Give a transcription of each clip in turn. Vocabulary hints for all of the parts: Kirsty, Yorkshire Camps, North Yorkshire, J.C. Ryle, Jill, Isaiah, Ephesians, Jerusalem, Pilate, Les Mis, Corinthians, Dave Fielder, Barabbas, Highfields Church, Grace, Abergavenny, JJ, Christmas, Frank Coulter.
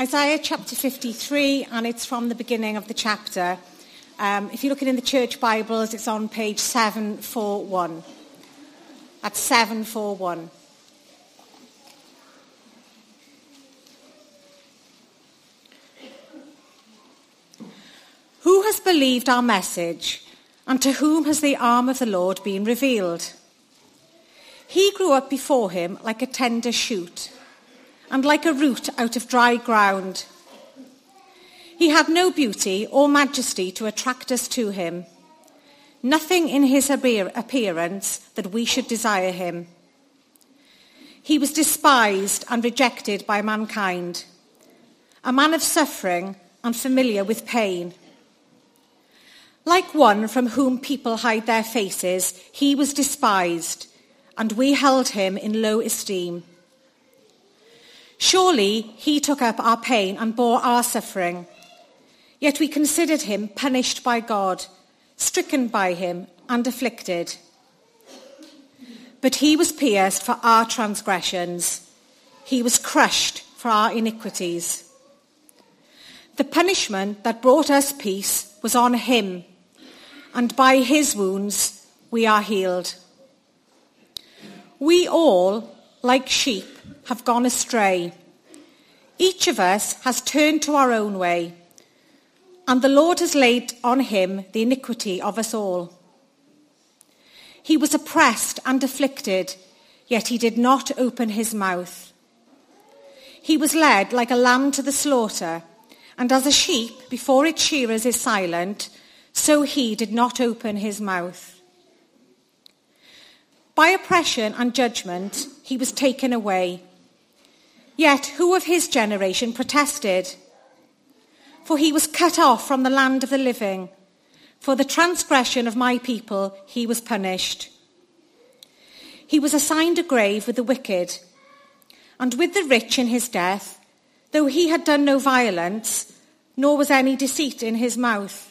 Isaiah chapter 53, and it's from the beginning of the chapter. If you're looking in the church Bibles, it's on page 741. That's 741. Who has believed our message, and to whom has the arm of the Lord been revealed? He grew up before him like a tender shoot, and like a root out of dry ground. He had no beauty or majesty to attract us to him, nothing in his appearance that we should desire him. He was despised and rejected by mankind, a man of suffering and familiar with pain. Like one from whom people hide their faces, he was despised, and we held him in low esteem. Surely he took up our pain and bore our suffering, yet we considered him punished by God, stricken by him and afflicted. But he was pierced for our transgressions, he was crushed for our iniquities. The punishment that brought us peace was on him, and by his wounds we are healed. We all, like sheep, have gone astray. Each of us has turned to our own way, and the Lord has laid on him the iniquity of us all. He was oppressed and afflicted, yet he did not open his mouth. He was led like a lamb to the slaughter, and as a sheep before its shearers is silent, so he did not open his mouth. By oppression and judgment he was taken away. Yet who of his generation protested? For he was cut off from the land of the living. For the transgression of my people he was punished. He was assigned a grave with the wicked, and with the rich in his death, though he had done no violence, nor was any deceit in his mouth.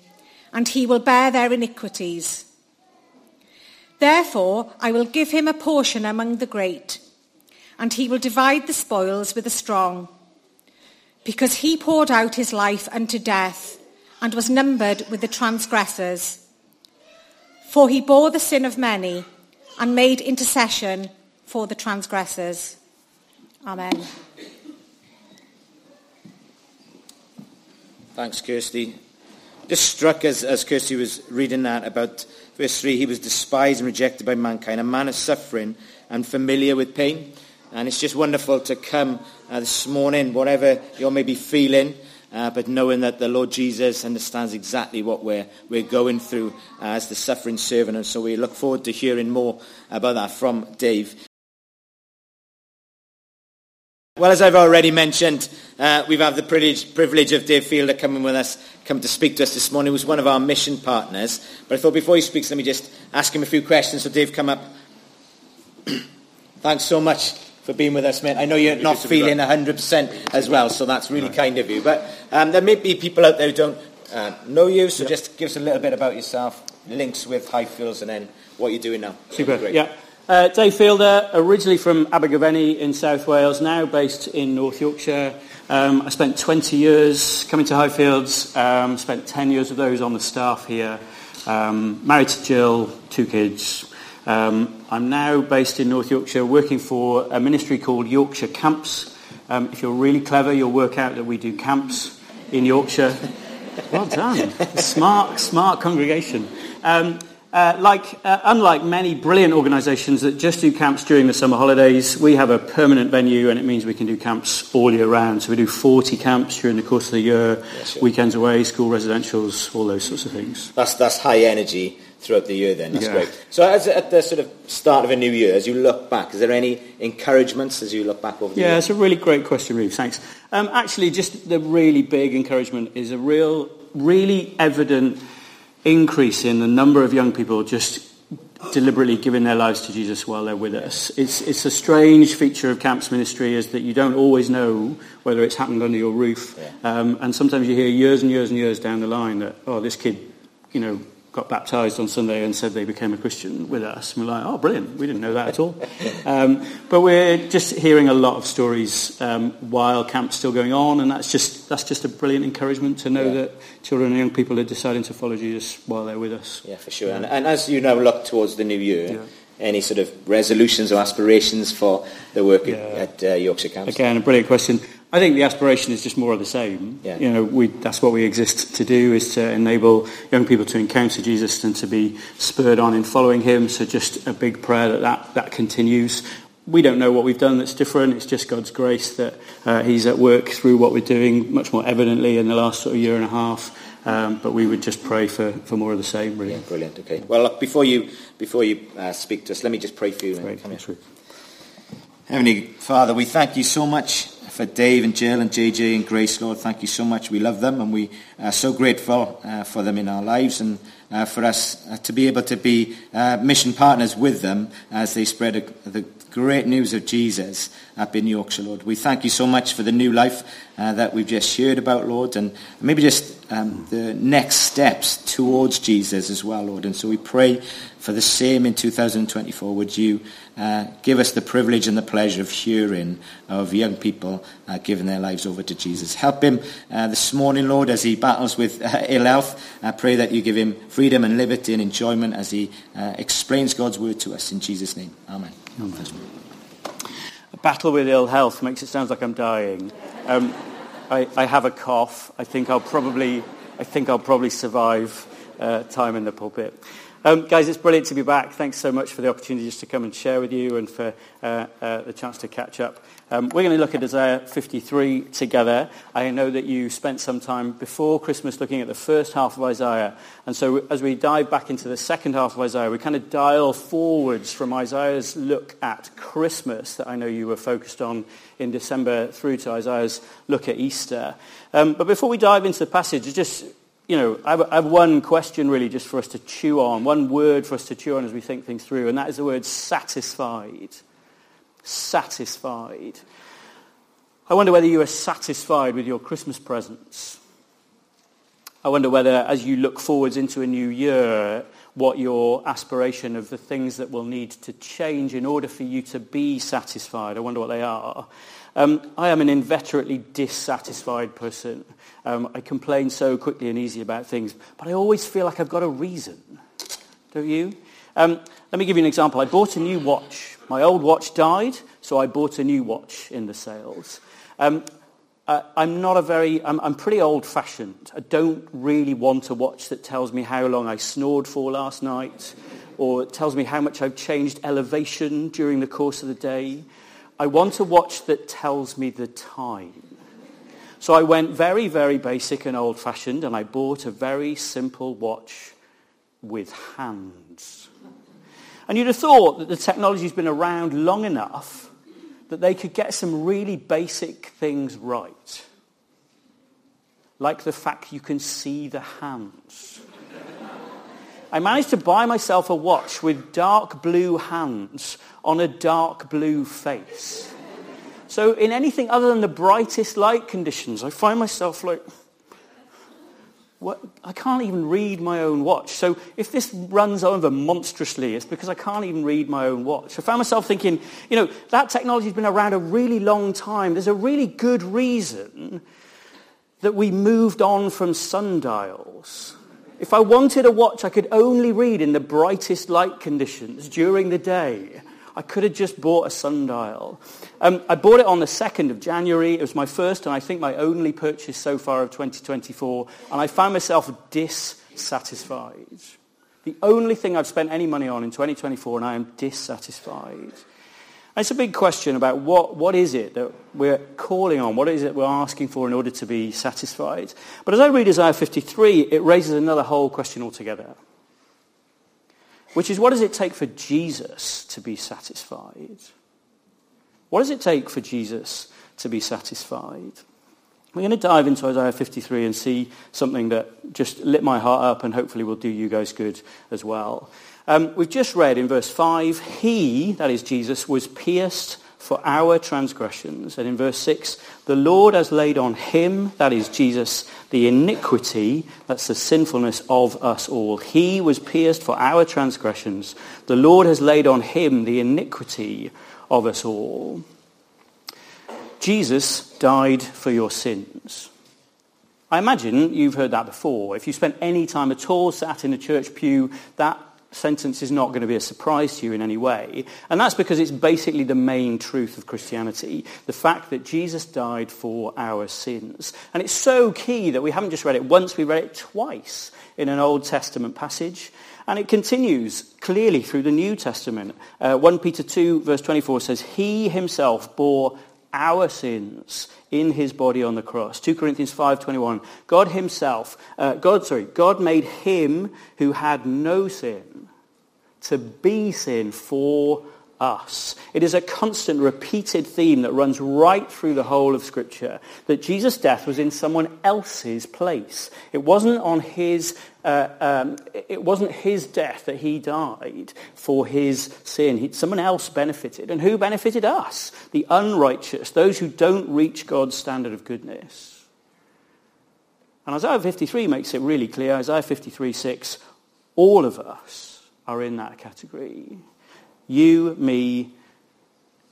and he will bear their iniquities. Therefore, I will give him a portion among the great, and he will divide the spoils with the strong, because he poured out his life unto death, and was numbered with the transgressors. For he bore the sin of many, and made intercession for the transgressors. Amen. Thanks, Kirsty. Just struck as Kirsty was reading that about verse 3, he was despised and rejected by mankind, a man of suffering and familiar with pain. And it's just wonderful to come this morning, whatever you may be feeling, but knowing that the Lord Jesus understands exactly what we're going through as the suffering servant. And so we look forward to hearing more about that from Dave. Well, as I've already mentioned, we've had the privilege of Dave Fielder come to speak to us this morning, who's one of our mission partners. But I thought before he speaks, let me just ask him a few questions. So Dave, come up. Thanks so much for being with us, mate. I know you're not feeling 100% as well, so that's really kind of you. But there may be people out there who don't know you, so just give us a little bit about yourself, links with Highfields, and then what you're doing now. Super, great. Yeah. Dave Fielder, originally from Abergavenny in South Wales, now based in North Yorkshire. I spent 20 years coming to Highfields, spent 10 years of those on the staff here, married to Jill, 2 kids. I'm now based in North Yorkshire working for a ministry called Yorkshire Camps. If you're really clever, you'll work out that we do camps in Yorkshire. Well done. Smart congregation. Unlike many brilliant organisations that just do camps during the summer holidays, we have a permanent venue, and it means we can do camps all year round. So we do 40 camps during the course of the year, weekends away, school residentials, all those sorts of things. That's high energy throughout the year then. That's great. So as at the sort of start of a new year, as you look back, is there any encouragements as you look back over the year? Yeah, it's a really great question, Reeve. Thanks. Actually, just the really big encouragement is a really evident increase in the number of young people just deliberately giving their lives to Jesus while they're with us. It's a strange feature of camps ministry is that you don't always know whether it's happened under your roof. Yeah. And sometimes you hear years and years and years down the line that, oh, this kid, you know, got baptised on Sunday and said they became a Christian with us. And we're like, oh, brilliant. We didn't know that at all. But we're just hearing a lot of stories while camp's still going on, and that's just a brilliant encouragement to know that children and young people are deciding to follow Jesus while they're with us. Yeah, for sure. Yeah. And as you now look towards the new year, any sort of resolutions or aspirations for the work at Yorkshire Camps? Again, a brilliant question. I think the aspiration is just more of the same. Yeah. You know, that's what we exist to do, is to enable young people to encounter Jesus and to be spurred on in following him. So just a big prayer that continues. We don't know what we've done that's different. It's just God's grace that he's at work through what we're doing much more evidently in the last sort of year and a half. But we would just pray for more of the same, really. Yeah, brilliant. Okay. Well, look, before you speak to us, let me just pray for you. Great. Come here. Heavenly Father, we thank you so much for Dave and Jill and JJ and Grace, Lord. Thank you so much. We love them, and we are so grateful for them in our lives, and for us to be able to be mission partners with them as they spread the great news of Jesus up in Yorkshire, Lord. We thank you so much for the new life that we've just heard about, Lord, and maybe just the next steps towards Jesus as well, Lord. And so we pray for the same in 2024. Would you give us the privilege and the pleasure of hearing of young people giving their lives over to Jesus. Help him this morning, Lord, as he battles with ill health. I pray that you give him freedom and liberty and enjoyment as he explains God's word to us. In Jesus' name, amen. Amen. A battle with ill health makes it sound like I'm dying. I have a cough. I think I'll probably survive time in the pulpit. Guys, it's brilliant to be back. Thanks so much for the opportunity just to come and share with you, and for the chance to catch up. We're going to look at Isaiah 53 together. I know that you spent some time before Christmas looking at the first half of Isaiah. And so as we dive back into the second half of Isaiah, we kind of dial forwards from Isaiah's look at Christmas that I know you were focused on in December through to Isaiah's look at Easter. But before we dive into the passage, just... you know, I have one question really just for us to chew on, one word for us to chew on as we think things through, and that is the word satisfied. Satisfied. I wonder whether you are satisfied with your Christmas presents. I wonder whether as you look forwards into a new year, what your aspiration of the things that will need to change in order for you to be satisfied, I wonder what they are. I am an inveterately dissatisfied person. I complain so quickly and easily about things, but I always feel like I've got a reason. Don't you? Let me give you an example. I bought a new watch. My old watch died, so I bought a new watch in the sales. I'm pretty old-fashioned. I don't really want a watch that tells me how long I snored for last night, or tells me how much I've changed elevation during the course of the day. I want a watch that tells me the time. So I went very, very basic and old-fashioned, and I bought a very simple watch with hands. And you'd have thought that the technology's been around long enough that they could get some really basic things right. Like the fact you can see the hands. I managed to buy myself a watch with dark blue hands on a dark blue face. So in anything other than the brightest light conditions, I find myself like, what? I can't even read my own watch. So if this runs over monstrously, it's because I can't even read my own watch. I found myself thinking, you know, that technology's been around a really long time. There's a really good reason that we moved on from sundials. If I wanted a watch I could only read in the brightest light conditions during the day, I could have just bought a sundial. I bought it on the 2nd of January. It was my first and I think my only purchase so far of 2024. And I found myself dissatisfied. The only thing I've spent any money on in 2024, and I am dissatisfied. And it's a big question about what is it that we're calling on? What is it we're asking for in order to be satisfied? But as I read Isaiah 53, it raises another whole question altogether. Which is, what does it take for Jesus to be satisfied? What does it take for Jesus to be satisfied? We're going to dive into Isaiah 53 and see something that just lit my heart up and hopefully will do you guys good as well. We've just read in verse 5, he, that is Jesus, was pierced for our transgressions. And in verse 6, the Lord has laid on him, that is Jesus, the iniquity, that's the sinfulness of us all. He was pierced for our transgressions. The Lord has laid on him the iniquity of us all. Jesus died for your sins. I imagine you've heard that before. If you spent any time at all sat in a church pew, that sentence is not going to be a surprise to you in any way. And that's because it's basically the main truth of Christianity, the fact that Jesus died for our sins. And it's so key that we haven't just read it once, we read it twice in an Old Testament passage. And it continues clearly through the New Testament. 1 Peter 2 verse 24 says, he himself bore our sins in his body on the cross. 2 Corinthians 5:21. God made him who had no sin to be sin for us. It is a constant repeated theme that runs right through the whole of Scripture, that Jesus' death was in someone else's place. It wasn't his death that he died for his sin. Someone else benefited. And who benefited? Us, the unrighteous, those who don't reach God's standard of goodness. And Isaiah 53 makes it really clear. Isaiah 53:6, all of us are in that category. You, me,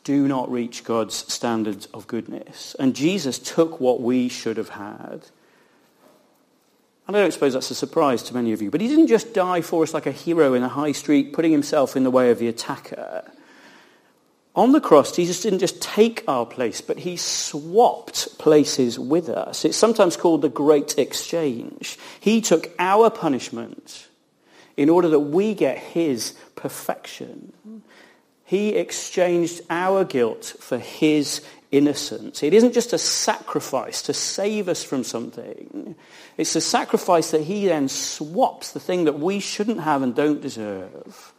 do not reach God's standards of goodness. And Jesus took what we should have had. And I don't suppose that's a surprise to many of you, but he didn't just die for us like a hero in a high street, putting himself in the way of the attacker. On the cross, Jesus didn't just take our place, but he swapped places with us. It's sometimes called the Great Exchange. He took our punishment in order that we get his perfection. He exchanged our guilt for his innocence. It isn't just a sacrifice to save us from something. It's a sacrifice that he then swaps the thing that we shouldn't have and don't deserve,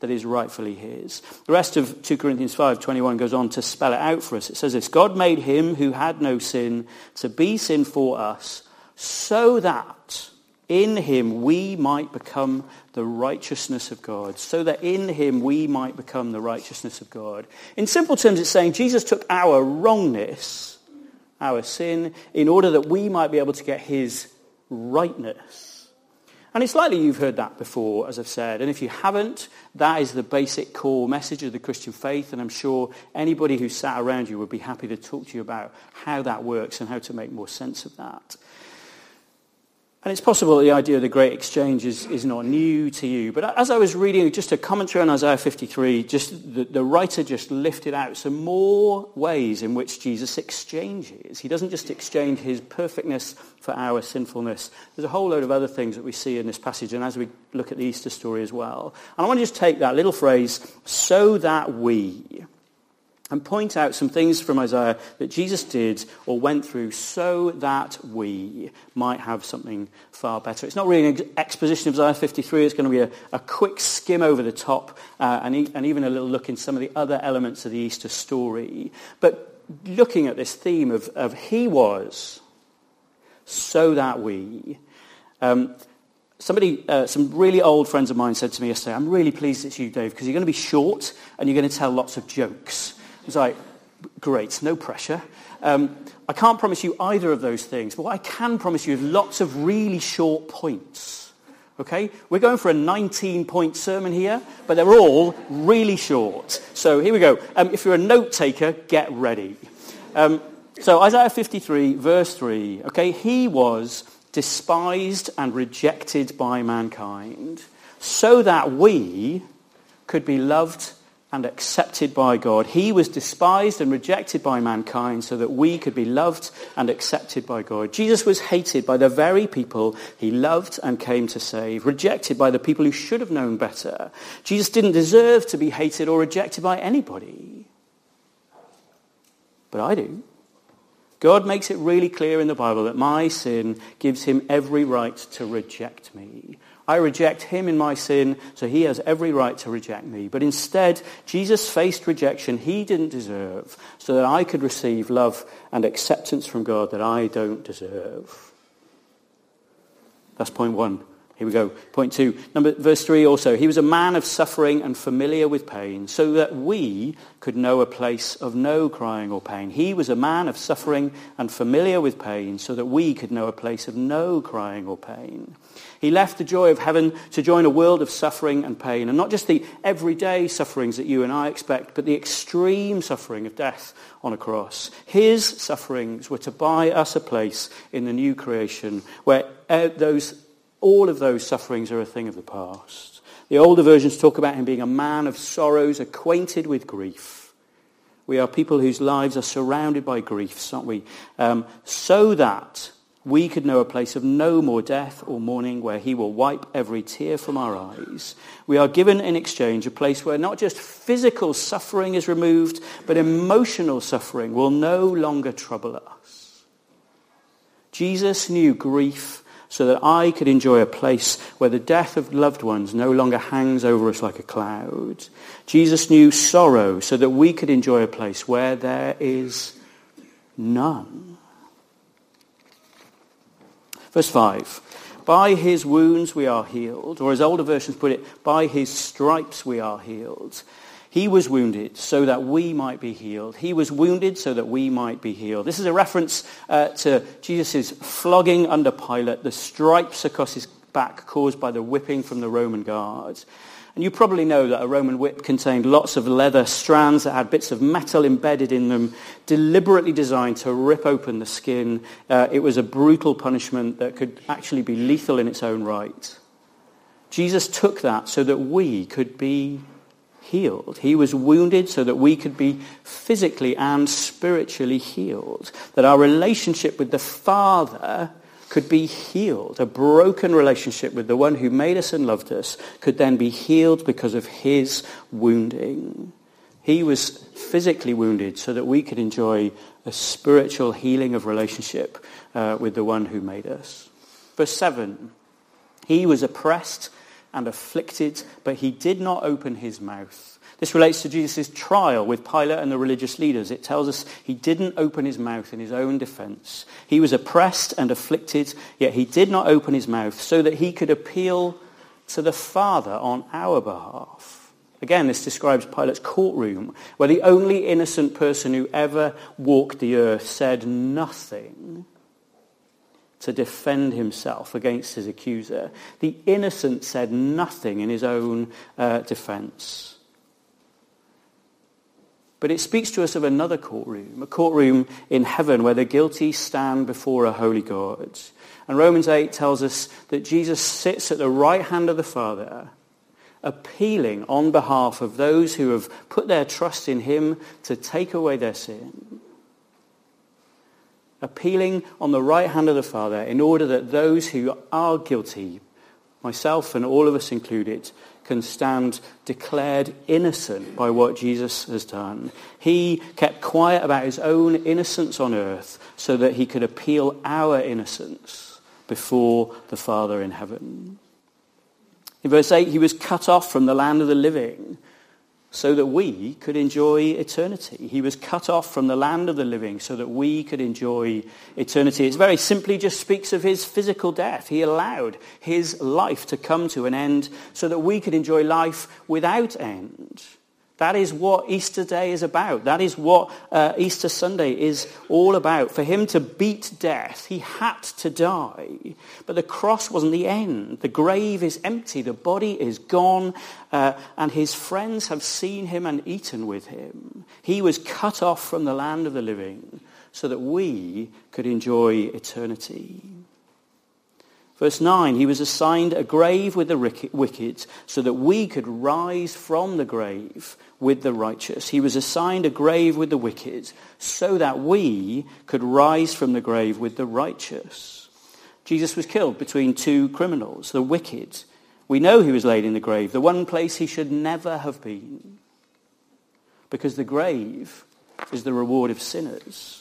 that is rightfully his. The rest of 2 Corinthians 5:21 goes on to spell it out for us. It says this, God made him who had no sin to be sin for us, so that in him we might become the righteousness of God. In simple terms, it's saying Jesus took our wrongness, our sin, in order that we might be able to get his rightness. And it's likely you've heard that before, as I've said. And if you haven't, that is the basic core message of the Christian faith. And I'm sure anybody who sat around you would be happy to talk to you about how that works and how to make more sense of that. And it's possible that the idea of the Great Exchange is not new to you. But as I was reading just a commentary on Isaiah 53, just the writer just lifted out some more ways in which Jesus exchanges. He doesn't just exchange his perfectness for our sinfulness. There's a whole load of other things that we see in this passage, and as we look at the Easter story as well. And I want to just take that little phrase, so that we, and point out some things from Isaiah that Jesus did or went through so that we might have something far better. It's not really an exposition of Isaiah 53. It's going to be a quick skim over the top and even a little look in some of the other elements of the Easter story. But looking at this theme of he was so that we... some really old friends of mine said to me yesterday, I'm really pleased it's you, Dave, because you're going to be short and you're going to tell lots of jokes. I was like, great, no pressure. I can't promise you either of those things, but what I can promise you is lots of really short points, okay? We're going for a 19-point sermon here, but they're all really short. So here we go. If you're a note-taker, get ready. So Isaiah 53, verse 3, okay? He was despised and rejected by mankind so that we could be loved and accepted by God. He was despised and rejected by mankind so that we could be loved and accepted by God. Jesus was hated by the very people he loved and came to save, rejected by the people who should have known better. Jesus didn't deserve to be hated or rejected by anybody. But I do. God makes it really clear in the Bible that my sin gives him every right to reject me. I reject him in my sin, so he has every right to reject me. But instead, Jesus faced rejection he didn't deserve so that I could receive love and acceptance from God that I don't deserve. That's point one. Here we go. Point two. Verse 3 also. He was a man of suffering and familiar with pain, so that we could know a place of no crying or pain. He was a man of suffering and familiar with pain, so that we could know a place of no crying or pain. He left the joy of heaven to join a world of suffering and pain, and not just the everyday sufferings that you and I expect, but the extreme suffering of death on a cross. His sufferings were to buy us a place in the new creation where all of those sufferings are a thing of the past. The older versions talk about him being a man of sorrows, acquainted with grief. We are people whose lives are surrounded by griefs, aren't we? So that we could know a place of no more death or mourning, where he will wipe every tear from our eyes. We are given in exchange a place where not just physical suffering is removed, but emotional suffering will no longer trouble us. Jesus knew grief, so that I could enjoy a place where the death of loved ones no longer hangs over us like a cloud. Jesus knew sorrow, so that we could enjoy a place where there is none. Verse 5. By his wounds we are healed, or as older versions put it, by his stripes we are healed. He was wounded so that we might be healed. He was wounded so that we might be healed. This is a reference to Jesus' flogging under Pilate, the stripes across his back caused by the whipping from the Roman guards. And you probably know that a Roman whip contained lots of leather strands that had bits of metal embedded in them, deliberately designed to rip open the skin. It was a brutal punishment that could actually be lethal in its own right. Jesus took that so that we could be healed. He was wounded so that we could be physically and spiritually healed, that our relationship with the Father could be healed. A broken relationship with the one who made us and loved us could then be healed because of his wounding. He was physically wounded so that we could enjoy a spiritual healing of relationship with the one who made us. Verse 7, he was oppressed and afflicted, but he did not open his mouth. This relates to Jesus' trial with Pilate and the religious leaders. It tells us he didn't open his mouth in his own defense. He was oppressed and afflicted, yet he did not open his mouth so that he could appeal to the Father on our behalf. Again, this describes Pilate's courtroom, where the only innocent person who ever walked the earth said nothing to defend himself against his accuser. The innocent said nothing in his own defense. But it speaks to us of another courtroom, a courtroom in heaven where the guilty stand before a holy God. And Romans 8 tells us that Jesus sits at the right hand of the Father, appealing on behalf of those who have put their trust in him to take away their sin. Appealing on the right hand of the Father in order that those who are guilty, myself and all of us included, can stand declared innocent by what Jesus has done. He kept quiet about his own innocence on earth so that he could appeal our innocence before the Father in heaven. In verse 8, he was cut off from the land of the living, so that we could enjoy eternity. He was cut off from the land of the living so that we could enjoy eternity. It very simply just speaks of his physical death. He allowed his life to come to an end so that we could enjoy life without end. That is what Easter Day is about. That is what Easter Sunday is all about. For him to beat death, he had to die. But the cross wasn't the end. The grave is empty. The body is gone. And his friends have seen him and eaten with him. He was cut off from the land of the living so that we could enjoy eternity. Verse 9, he was assigned a grave with the wicked so that we could rise from the grave with the righteous. He was assigned a grave with the wicked so that we could rise from the grave with the righteous. Jesus was killed between two criminals, the wicked. We know he was laid in the grave, the one place he should never have been, because the grave is the reward of sinners.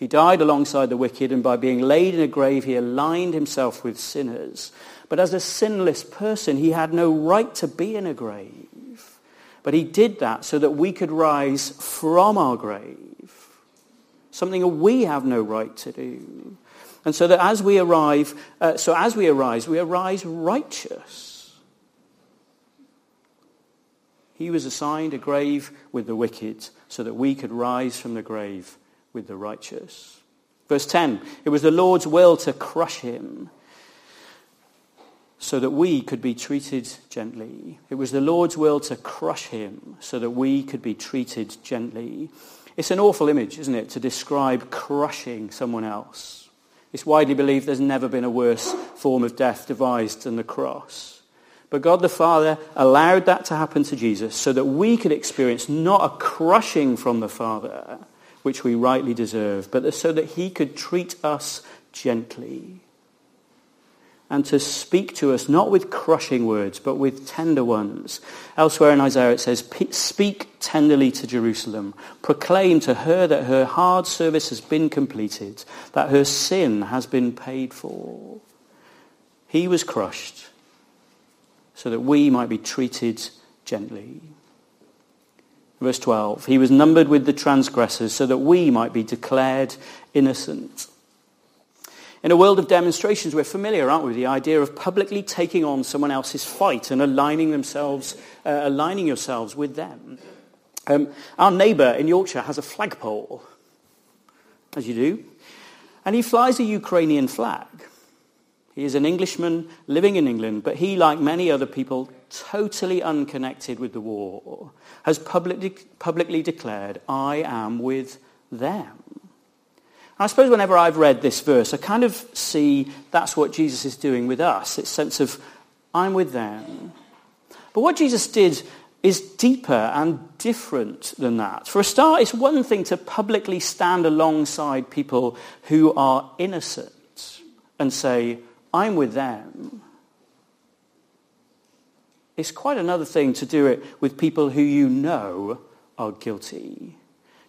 He died alongside the wicked, and by being laid in a grave, he aligned himself with sinners. But as a sinless person, he had no right to be in a grave. But he did that so that we could rise from our grave, something we have no right to do. And so that as we arrive, we arise righteous. He was assigned a grave with the wicked so that we could rise from the grave with the righteous. Verse 10, it was the Lord's will to crush him so that we could be treated gently. It was the Lord's will to crush him so that we could be treated gently. It's an awful image, isn't it, to describe crushing someone else. It's widely believed there's never been a worse form of death devised than the cross. But God the Father allowed that to happen to Jesus so that we could experience not a crushing from the Father, which we rightly deserve, but so that he could treat us gently and to speak to us not with crushing words, but with tender ones. Elsewhere in Isaiah it says, "Speak tenderly to Jerusalem. Proclaim to her that her hard service has been completed, that her sin has been paid for." He was crushed so that we might be treated gently. Verse 12, he was numbered with the transgressors so that we might be declared innocent. In a world of demonstrations, we're familiar, aren't we, with the idea of publicly taking on someone else's fight and aligning yourselves with them. Our neighbour in Yorkshire has a flagpole, as you do, and he flies a Ukrainian flag. He is an Englishman living in England, but he, like many other people, totally unconnected with the war, has publicly declared, "I am with them." I suppose whenever I've read this verse, I kind of see that's what Jesus is doing with us, its sense of, I'm with them. But what Jesus did is deeper and different than that. For a start, it's one thing to publicly stand alongside people who are innocent and say, I'm with them. It's quite another thing to do it with people who you know are guilty.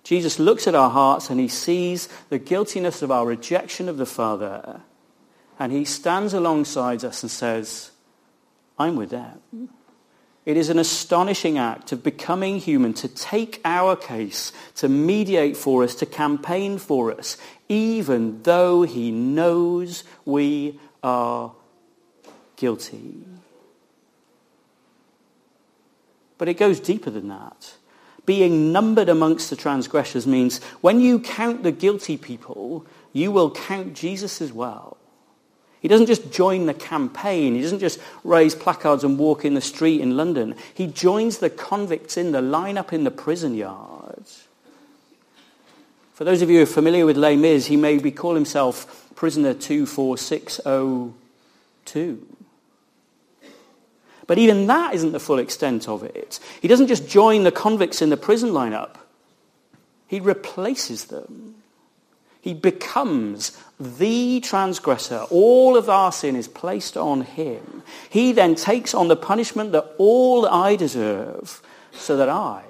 Jesus looks at our hearts and he sees the guiltiness of our rejection of the Father, and he stands alongside us and says, I'm with them. It is an astonishing act of becoming human to take our case, to mediate for us, to campaign for us, even though he knows we are guilty. But it goes deeper than that. Being numbered amongst the transgressors means when you count the guilty people, you will count Jesus as well. He doesn't just join the campaign. He doesn't just raise placards and walk in the street in London. He joins the convicts in the lineup in the prison yard. For those of you who are familiar with Les Mis, he may be call himself prisoner 24602. But even that isn't the full extent of it. He doesn't just join the convicts in the prison lineup. He replaces them. He becomes the transgressor. All of our sin is placed on him. He then takes on the punishment that all I deserve, so that I,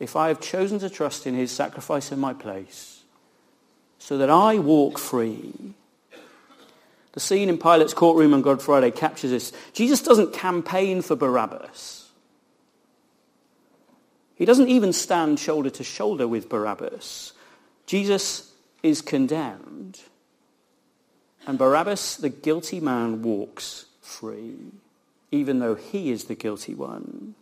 if I have chosen to trust in his sacrifice in my place, so that I walk free. The scene in Pilate's courtroom on Good Friday captures this. Jesus doesn't campaign for Barabbas. He doesn't even stand shoulder to shoulder with Barabbas. Jesus is condemned. And Barabbas, the guilty man, walks free, even though he is the guilty one.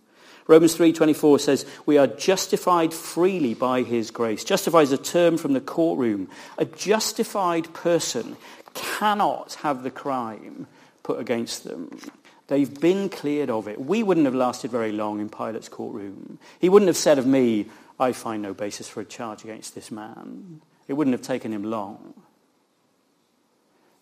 Romans 3:24 says, we are justified freely by his grace. Justified is a term from the courtroom. A justified person cannot have the crime put against them. They've been cleared of it. We wouldn't have lasted very long in Pilate's courtroom. He wouldn't have said of me, I find no basis for a charge against this man. It wouldn't have taken him long.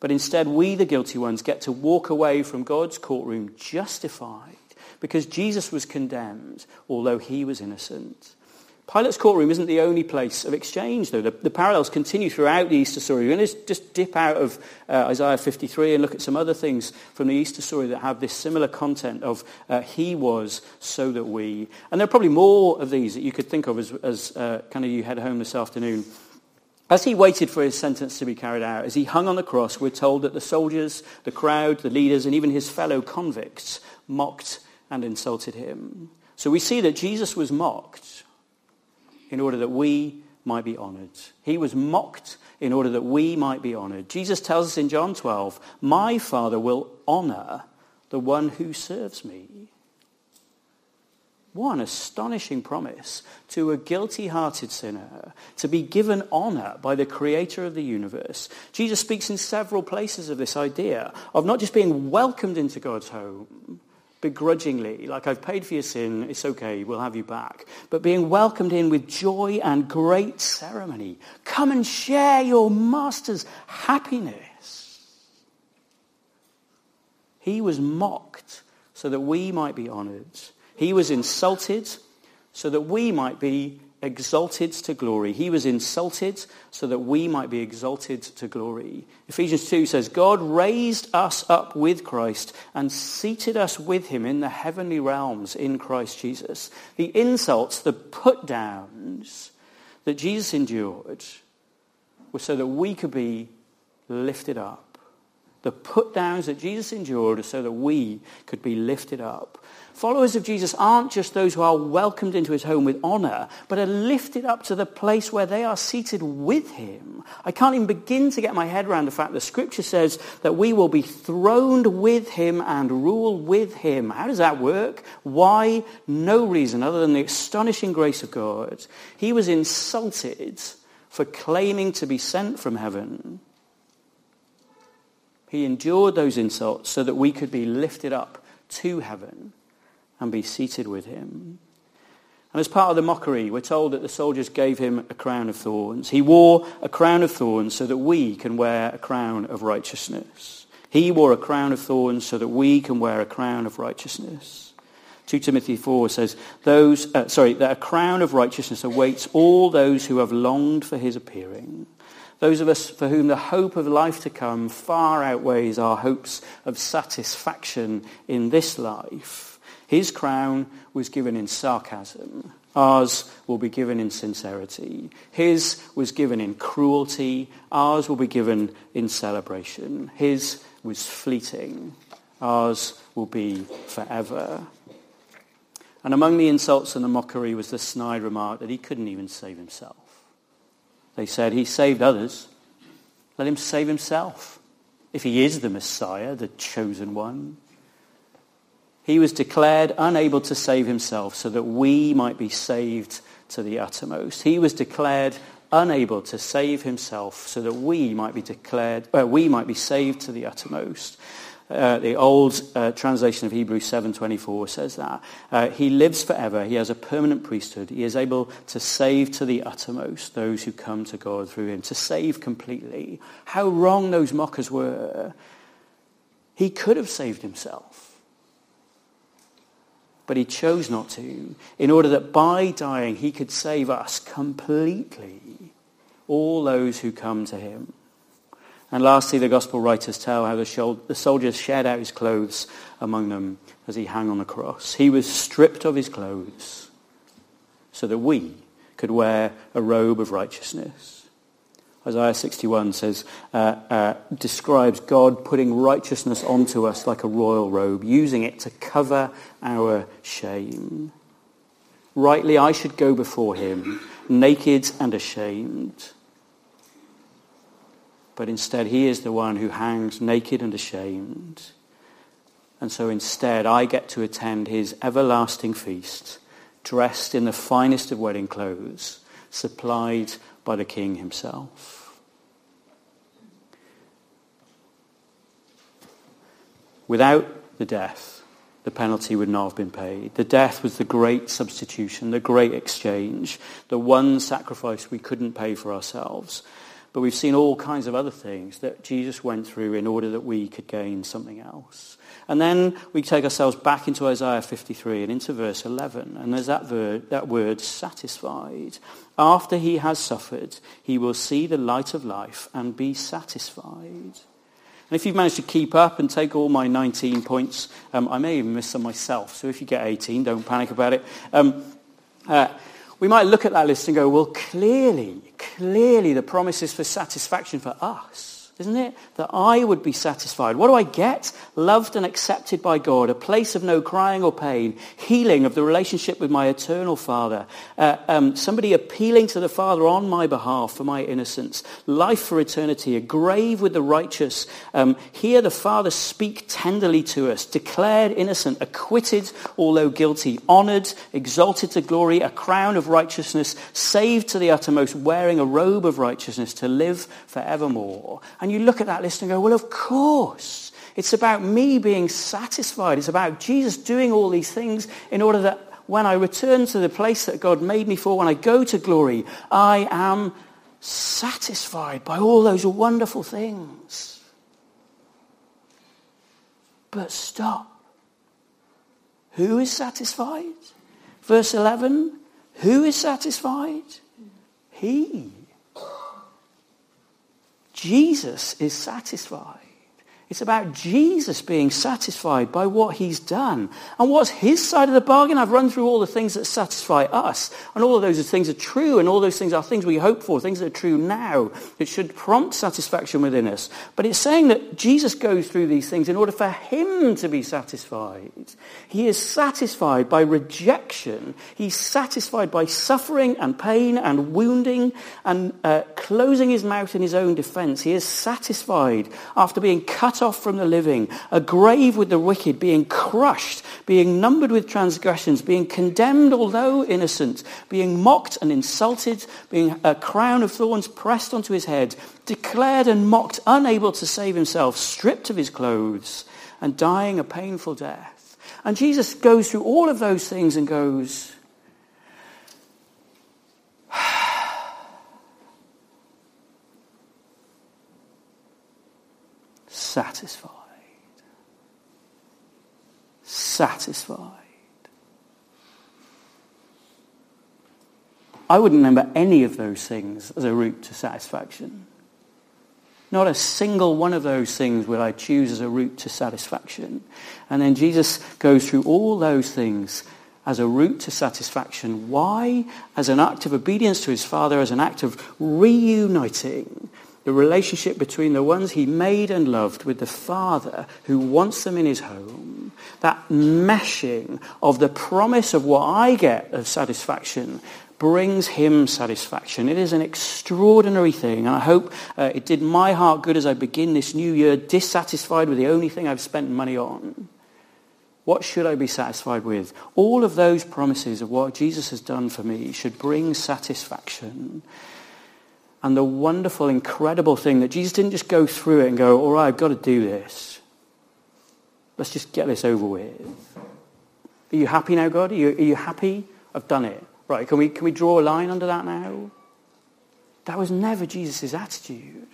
But instead, we, the guilty ones, get to walk away from God's courtroom justified because Jesus was condemned, although he was innocent. Pilate's courtroom isn't the only place of exchange, though. The parallels continue throughout the Easter story. We're going to just dip out of Isaiah 53 and look at some other things from the Easter story that have this similar content of he was so that we. And there are probably more of these that you could think of as kind of you head home this afternoon. As he waited for his sentence to be carried out, as he hung on the cross, we're told that the soldiers, the crowd, the leaders, and even his fellow convicts mocked and insulted him. So we see that Jesus was mocked in order that we might be honoured. He was mocked in order that we might be honoured. Jesus tells us in John 12, "My Father will honour the one who serves me." What an astonishing promise to a guilty-hearted sinner, to be given honour by the creator of the universe. Jesus speaks in several places of this idea of not just being welcomed into God's home begrudgingly, like I've paid for your sin, it's okay, we'll have you back, but being welcomed in with joy and great ceremony. Come and share your master's happiness. He was mocked so that we might be honoured. He was insulted so that we might be exalted to glory. He was insulted so that we might be exalted to glory. Ephesians 2 says, God raised us up with Christ and seated us with him in the heavenly realms in Christ Jesus. The insults, the put-downs that Jesus endured were so that we could be lifted up. The put-downs that Jesus endured so that we could be lifted up. Followers of Jesus aren't just those who are welcomed into his home with honour, but are lifted up to the place where they are seated with him. I can't even begin to get my head around the fact that Scripture says that we will be throned with him and rule with him. How does that work? Why? No reason other than the astonishing grace of God. He was insulted for claiming to be sent from heaven. He endured those insults so that we could be lifted up to heaven and be seated with him. And as part of the mockery, we're told that the soldiers gave him a crown of thorns. He wore a crown of thorns so that we can wear a crown of righteousness. He wore a crown of thorns so that we can wear a crown of righteousness. 2 Timothy 4 says, that a crown of righteousness awaits all those who have longed for his appearing. Those of us for whom the hope of life to come far outweighs our hopes of satisfaction in this life. His crown was given in sarcasm. Ours will be given in sincerity. His was given in cruelty. Ours will be given in celebration. His was fleeting. Ours will be forever. And among the insults and the mockery was the snide remark that he couldn't even save himself. They said, he saved others. Let him save himself, if he is the Messiah, the chosen one. He was declared unable to save himself so that we might be saved to the uttermost. He was declared unable to save himself so that we might be saved to the uttermost. The old translation of Hebrews 7:24 says that. He lives forever. He has a permanent priesthood. He is able to save to the uttermost those who come to God through him, to save completely. How wrong those mockers were. He could have saved himself. But he chose not to, in order that by dying he could save us completely, all those who come to him. And lastly, the gospel writers tell how the soldiers shared out his clothes among them as he hung on the cross. He was stripped of his clothes so that we could wear a robe of righteousness. Isaiah 61 says, describes God putting righteousness onto us like a royal robe, using it to cover our shame. Rightly, I should go before him, naked and ashamed. But instead, he is the one who hangs naked and ashamed. And so instead, I get to attend his everlasting feast, dressed in the finest of wedding clothes, supplied by the king himself. Without the death, the penalty would not have been paid. The death was the great substitution, the great exchange, the one sacrifice we couldn't pay for ourselves. But we've seen all kinds of other things that Jesus went through in order that we could gain something else. And then we take ourselves back into Isaiah 53 and into verse 11. And there's that word, satisfied. After he has suffered, he will see the light of life and be satisfied. And if you've managed to keep up and take all my 19 points, I may even miss some myself. So if you get 18, don't panic about it. we might look at that list and go, well, clearly the promise is for satisfaction for us, isn't it? That I would be satisfied. What do I get? Loved and accepted by God, a place of no crying or pain, healing of the relationship with my eternal Father, somebody appealing to the Father on my behalf for my innocence, life for eternity, a grave with the righteous, hear the Father speak tenderly to us, declared innocent, acquitted although guilty, honoured, exalted to glory, a crown of righteousness, saved to the uttermost, wearing a robe of righteousness to live forevermore. And you look at that list and go, well, of course, it's about me being satisfied. It's about Jesus doing all these things in order that when I return to the place that God made me for, when I go to glory, I am satisfied by all those wonderful things. But stop. Who is satisfied? Verse 11, who is satisfied? He. Jesus is satisfied. It's about Jesus being satisfied by what he's done. And what's his side of the bargain? I've run through all the things that satisfy us. And all of those things are true. And all those things are things we hope for, things that are true now. It should prompt satisfaction within us. But it's saying that Jesus goes through these things in order for him to be satisfied. He is satisfied by rejection. He's satisfied by suffering and pain and wounding and closing his mouth in his own defense. He is satisfied after being cut off from the living, a grave with the wicked, being crushed, being numbered with transgressions, being condemned although innocent, being mocked and insulted, being a crown of thorns pressed onto his head, declared and mocked, unable to save himself, stripped of his clothes, and dying a painful death. And Jesus goes through all of those things and goes, satisfied. Satisfied. I wouldn't remember any of those things as a route to satisfaction. Not a single one of those things would I choose as a route to satisfaction. And then Jesus goes through all those things as a route to satisfaction. Why? As an act of obedience to his Father, as an act of reuniting the relationship between the ones he made and loved with the Father who wants them in his home, that meshing of the promise of what I get of satisfaction brings him satisfaction. It is an extraordinary thing, and I hope it did my heart good as I begin this new year dissatisfied with the only thing I've spent money on. What should I be satisfied with? All of those promises of what Jesus has done for me should bring satisfaction. And the wonderful, incredible thing that Jesus didn't just go through it and go, all right, I've got to do this. Let's just get this over with. Are you happy now, God? Are you happy? I've done it. Right, can we draw a line under that now? That was never Jesus' attitude.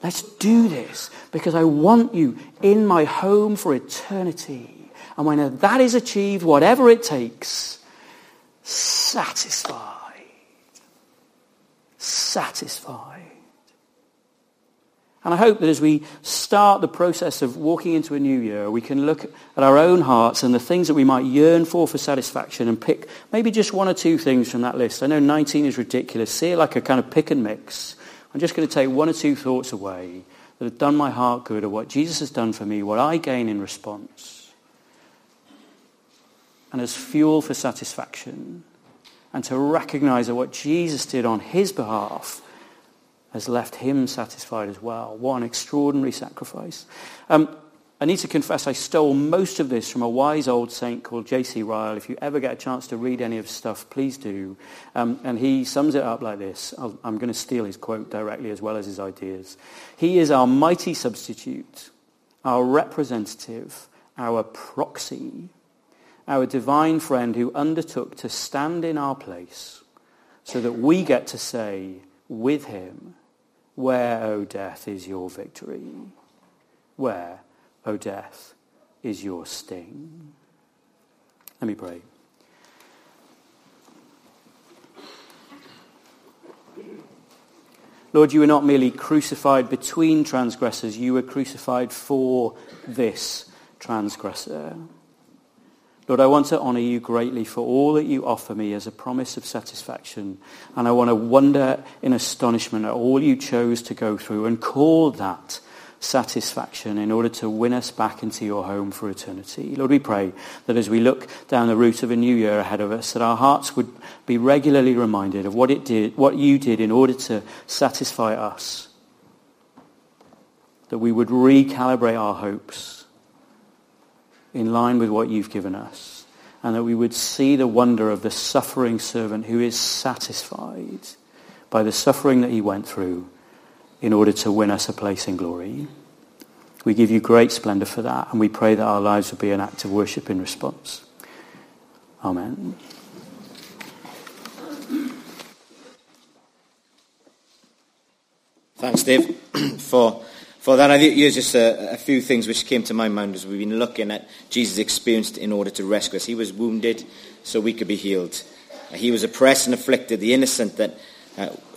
Let's do this because I want you in my home for eternity. And when that is achieved, whatever it takes, satisfied. Satisfied. And I hope that as we start the process of walking into a new year, we can look at our own hearts and the things that we might yearn for satisfaction and pick maybe just one or two things from that list. I know 19 is ridiculous. See it like a kind of pick and mix. I'm just going to take one or two thoughts away that have done my heart good or what Jesus has done for me, what I gain in response. And as fuel for satisfaction. And to recognize that what Jesus did on his behalf has left him satisfied as well. What an extraordinary sacrifice. I need to confess I stole most of this from a wise old saint called J.C. Ryle. If you ever get a chance to read any of his stuff, please do. And he sums it up like this. I'm going to steal his quote directly as well as his ideas. He is our mighty substitute, our representative, our proxy, our divine friend who undertook to stand in our place so that we get to say with him, where, O death, is your victory? Where, O death, is your sting? Let me pray. Lord, you were not merely crucified between transgressors, you were crucified for this transgressor. Lord, I want to honour you greatly for all that you offer me as a promise of satisfaction. And I want to wonder in astonishment at all you chose to go through and call that satisfaction in order to win us back into your home for eternity. Lord, we pray that as we look down the route of a new year ahead of us, that our hearts would be regularly reminded of what you did in order to satisfy us. That we would recalibrate our hopes in line with what you've given us, and that we would see the wonder of the suffering servant who is satisfied by the suffering that he went through in order to win us a place in glory. We give you great splendor for that, and we pray that our lives would be an act of worship in response. Amen. Thanks, Dave, for that. I think here's just a few things which came to my mind as we've been looking at Jesus experienced in order to rescue us. He was wounded so we could be healed. He was oppressed and afflicted, the innocent, that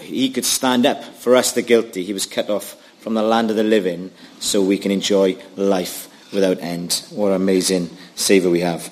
he could stand up for us, the guilty. He was cut off from the land of the living so we can enjoy life without end. What an amazing Saviour we have.